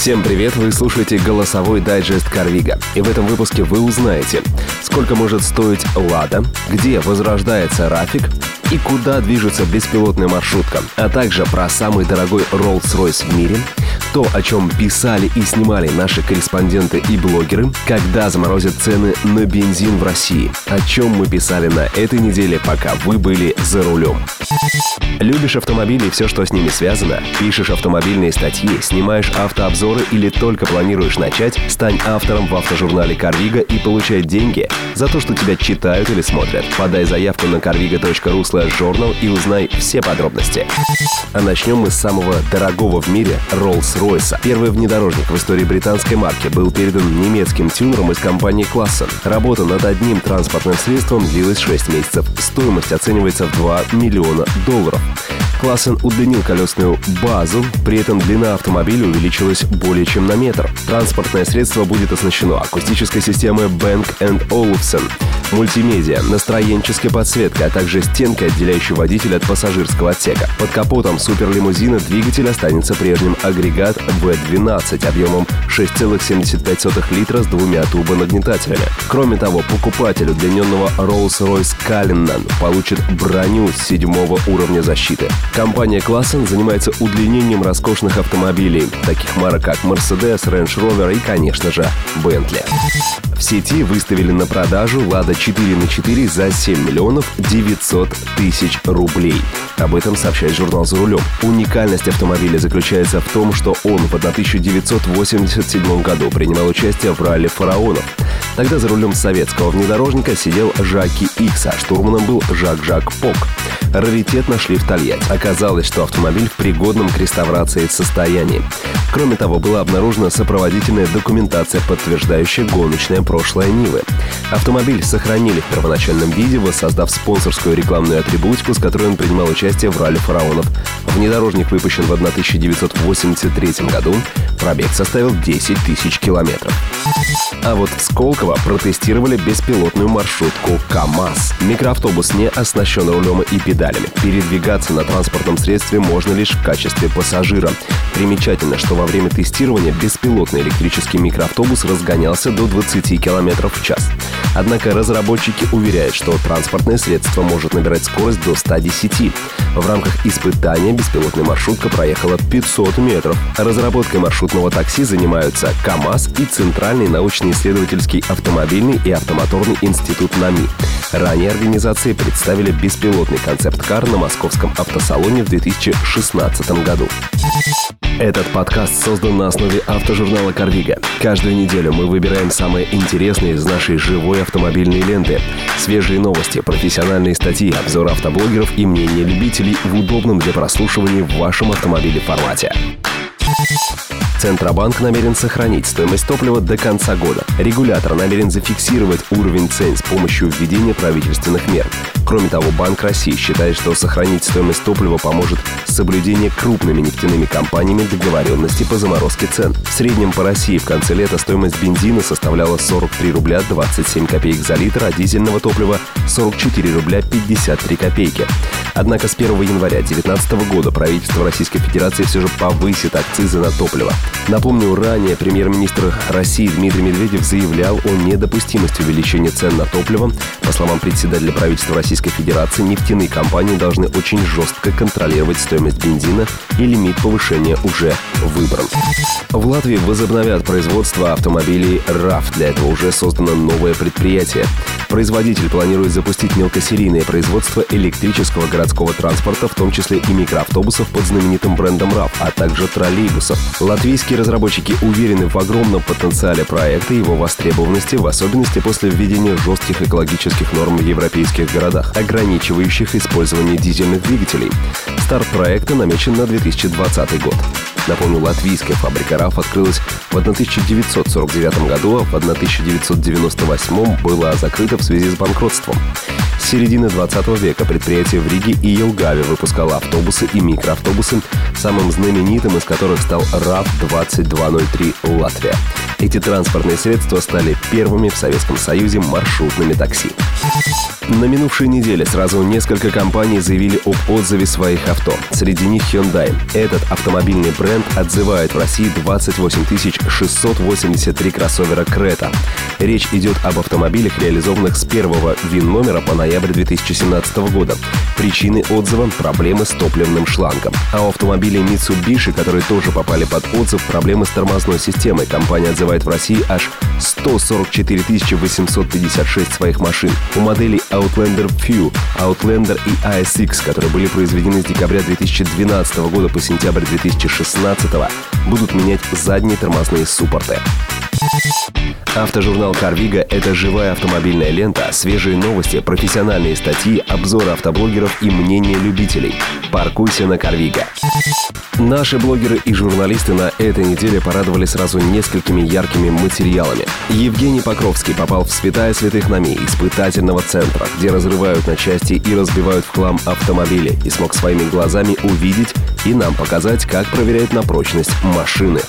Всем привет! Вы слушаете голосовой дайджест Carviga. И в этом выпуске вы узнаете, сколько может стоить Lada, где возрождается Рафик и куда движется беспилотная маршрутка, а также про самый дорогой Rolls-Royce в мире, то, о чем писали и снимали наши корреспонденты и блогеры, когда заморозят цены на бензин в России, о чем мы писали на этой неделе, пока вы были за рулем. Любишь автомобили и все, что с ними связано? Пишешь автомобильные статьи, снимаешь автообзоры или только планируешь начать? Стань автором в автожурнале Carviga и получай деньги за то, что тебя читают или смотрят. Подай заявку на carviga.ru/journal и узнай все подробности. А начнем мы с самого дорогого в мире Rolls-Royce. Первый внедорожник в истории британской марки был передан немецким тюнером из компании Klassen. Работа над одним транспортным средством длилась 6 месяцев. Стоимость оценивается в $2 миллиона. Klassen удлинил колесную базу, при этом длина автомобиля увеличилась более чем на метр. Транспортное средство будет оснащено акустической системой Bang & Olufsen, мультимедиа, настроенческой подсветкой, а также стенкой, отделяющей водителя от пассажирского отсека. Под капотом суперлимузина двигатель останется прежним, агрегат V12 объемом 6,75 литра с двумя турбонагнетателями. Кроме того, покупатель удлиненного Rolls-Royce Cullinan получит броню 7-го уровня защиты. Компания Klassen занимается удлинением роскошных автомобилей, таких марок как Мерседес, Рэндж Ровер и, конечно же, Бентли. В сети выставили на продажу Lada 4x4 за $7 900 000. Об этом сообщает журнал «За рулем». Уникальность автомобиля заключается в том, что он в 1987 году принимал участие в ралли «Фараонов». Тогда за рулем советского внедорожника сидел Жаки Икс, а штурманом был Жак-Жак Пок. Раритет нашли в Тольятти. Оказалось, что автомобиль в пригодном к реставрации состоянии. Кроме того, была обнаружена сопроводительная документация, подтверждающая гоночное прошлое Нивы. Автомобиль сохранили в первоначальном виде, воссоздав спонсорскую рекламную атрибутику, с которой он принимал участие в ралли «Фараонов». Внедорожник выпущен в 1983 году. Пробег составил 10 тысяч километров. А вот в Сколково протестировали беспилотную маршрутку КАМАЗ. Микроавтобус не оснащен рулем и педалями. Передвигаться на транспортном средстве можно лишь в качестве пассажира. Примечательно, что во время тестирования беспилотный электрический микроавтобус разгонялся до 20 км в час. Однако разработчики уверяют, что транспортное средство может набирать скорость до 110. В рамках испытания беспилотная маршрутка проехала 500 метров. Разработкой маршрутного такси занимаются КАМАЗ и Центральный научно-исследовательский автомобильный и автомоторный институт НАМИ. Ранее организации представили беспилотный концепт-кар на московском автосалоне в 2016 году. Этот подкаст создан на основе автожурнала Carviga. Каждую неделю мы выбираем самые интересные из нашей живой автомобильной ленты. Свежие новости, профессиональные статьи, обзоры автоблогеров и мнения любителей в удобном для прослушивания в вашем автомобиле формате. Центробанк намерен сохранить стоимость топлива до конца года. Регулятор намерен зафиксировать уровень цен с помощью введения правительственных мер. Кроме того, Банк России считает, что сохранить стоимость топлива поможет соблюдение крупными нефтяными компаниями договоренности по заморозке цен. В среднем по России в конце лета стоимость бензина составляла $43.27 за литр, а дизельного топлива $44.53. Однако с 1 января 2019 года правительство Российской Федерации все же повысит акцизы на топливо. Напомню, ранее премьер-министр России Дмитрий Медведев заявлял о недопустимости увеличения цен на топливо. По словам председателя правительства Российской Федерации, нефтяные компании должны очень жестко контролировать стоимость бензина, и лимит повышения уже выбран. В Латвии возобновят производство автомобилей РАФ. Для этого уже создано новое предприятие. Производитель планирует запустить мелкосерийное производство электрического городского транспорта, в том числе и микроавтобусов под знаменитым брендом РАФ, а также троллейбусов. Латвийские разработчики уверены в огромном потенциале проекта и его востребованности, в особенности после введения жестких экологических норм в европейских городах, ограничивающих использование дизельных двигателей. Старт проекта намечен на 2020 год. Напомню, латвийская фабрика РАФ открылась в 1949 году, а в 1998 была закрыта в связи с банкротством. С середины 20 века предприятие в Риге и Елгаве выпускало автобусы и микроавтобусы, самым знаменитым из которых стал РАФ 2203 «Латвия». Эти транспортные средства стали первыми в Советском Союзе маршрутными такси. На минувшей неделе сразу несколько компаний заявили об отзыве своих авто. Среди них Hyundai. Этот автомобильный бренд отзывает в России 28 683 кроссовера Крэта. Речь идет об автомобилях, реализованных с 1-го ВИН-номера по ноябрь 2017 года. Причины отзыва – проблемы с топливным шлангом. А у автомобилей Mitsubishi, которые тоже попали под отзыв, проблемы с тормозной системой. Компания отзывает в России аж 144 856 своих машин. У моделей Outlander Few, Outlander и ASX, которые были произведены с декабря 2012 года по сентябрь 2016, будут менять задние тормозные суппорты. Автожурнал «Carviga» — это живая автомобильная лента, свежие новости, профессиональные статьи, обзоры автоблогеров и мнения любителей. Паркуйся на «Carviga». Наши блогеры и журналисты на этой неделе порадовали сразу несколькими яркими материалами. Евгений Покровский попал в святая святых НАМИ испытательного центра, где разрывают на части и разбивают в хлам автомобили, и смог своими глазами увидеть и нам показать, как проверяют на прочность машины.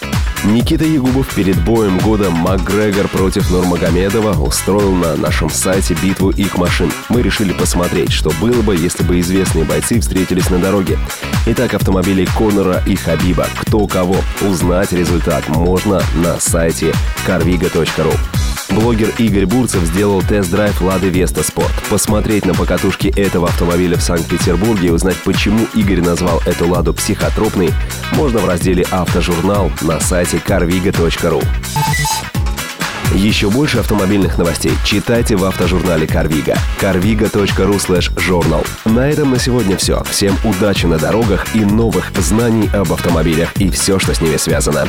Никита Ягубов перед боем года Макгрегор против Нурмагомедова устроил на нашем сайте битву их машин. Мы решили посмотреть, что было бы, если бы известные бойцы встретились на дороге. Итак, автомобили Коннора и Хабиба. Кто кого. Узнать результат можно на сайте carviga.ru. Блогер Игорь Бурцев сделал тест-драйв Lada Vesta Sport. Посмотреть на покатушки этого автомобиля в Санкт-Петербурге и узнать, почему Игорь назвал эту «Ладу» психотропной, можно в разделе «Автожурнал» на сайте carviga.ru. Еще больше автомобильных новостей читайте в автожурнале «Carviga». carviga.ru/журнал. На этом на сегодня все. Всем удачи на дорогах и новых знаний об автомобилях и все, что с ними связано.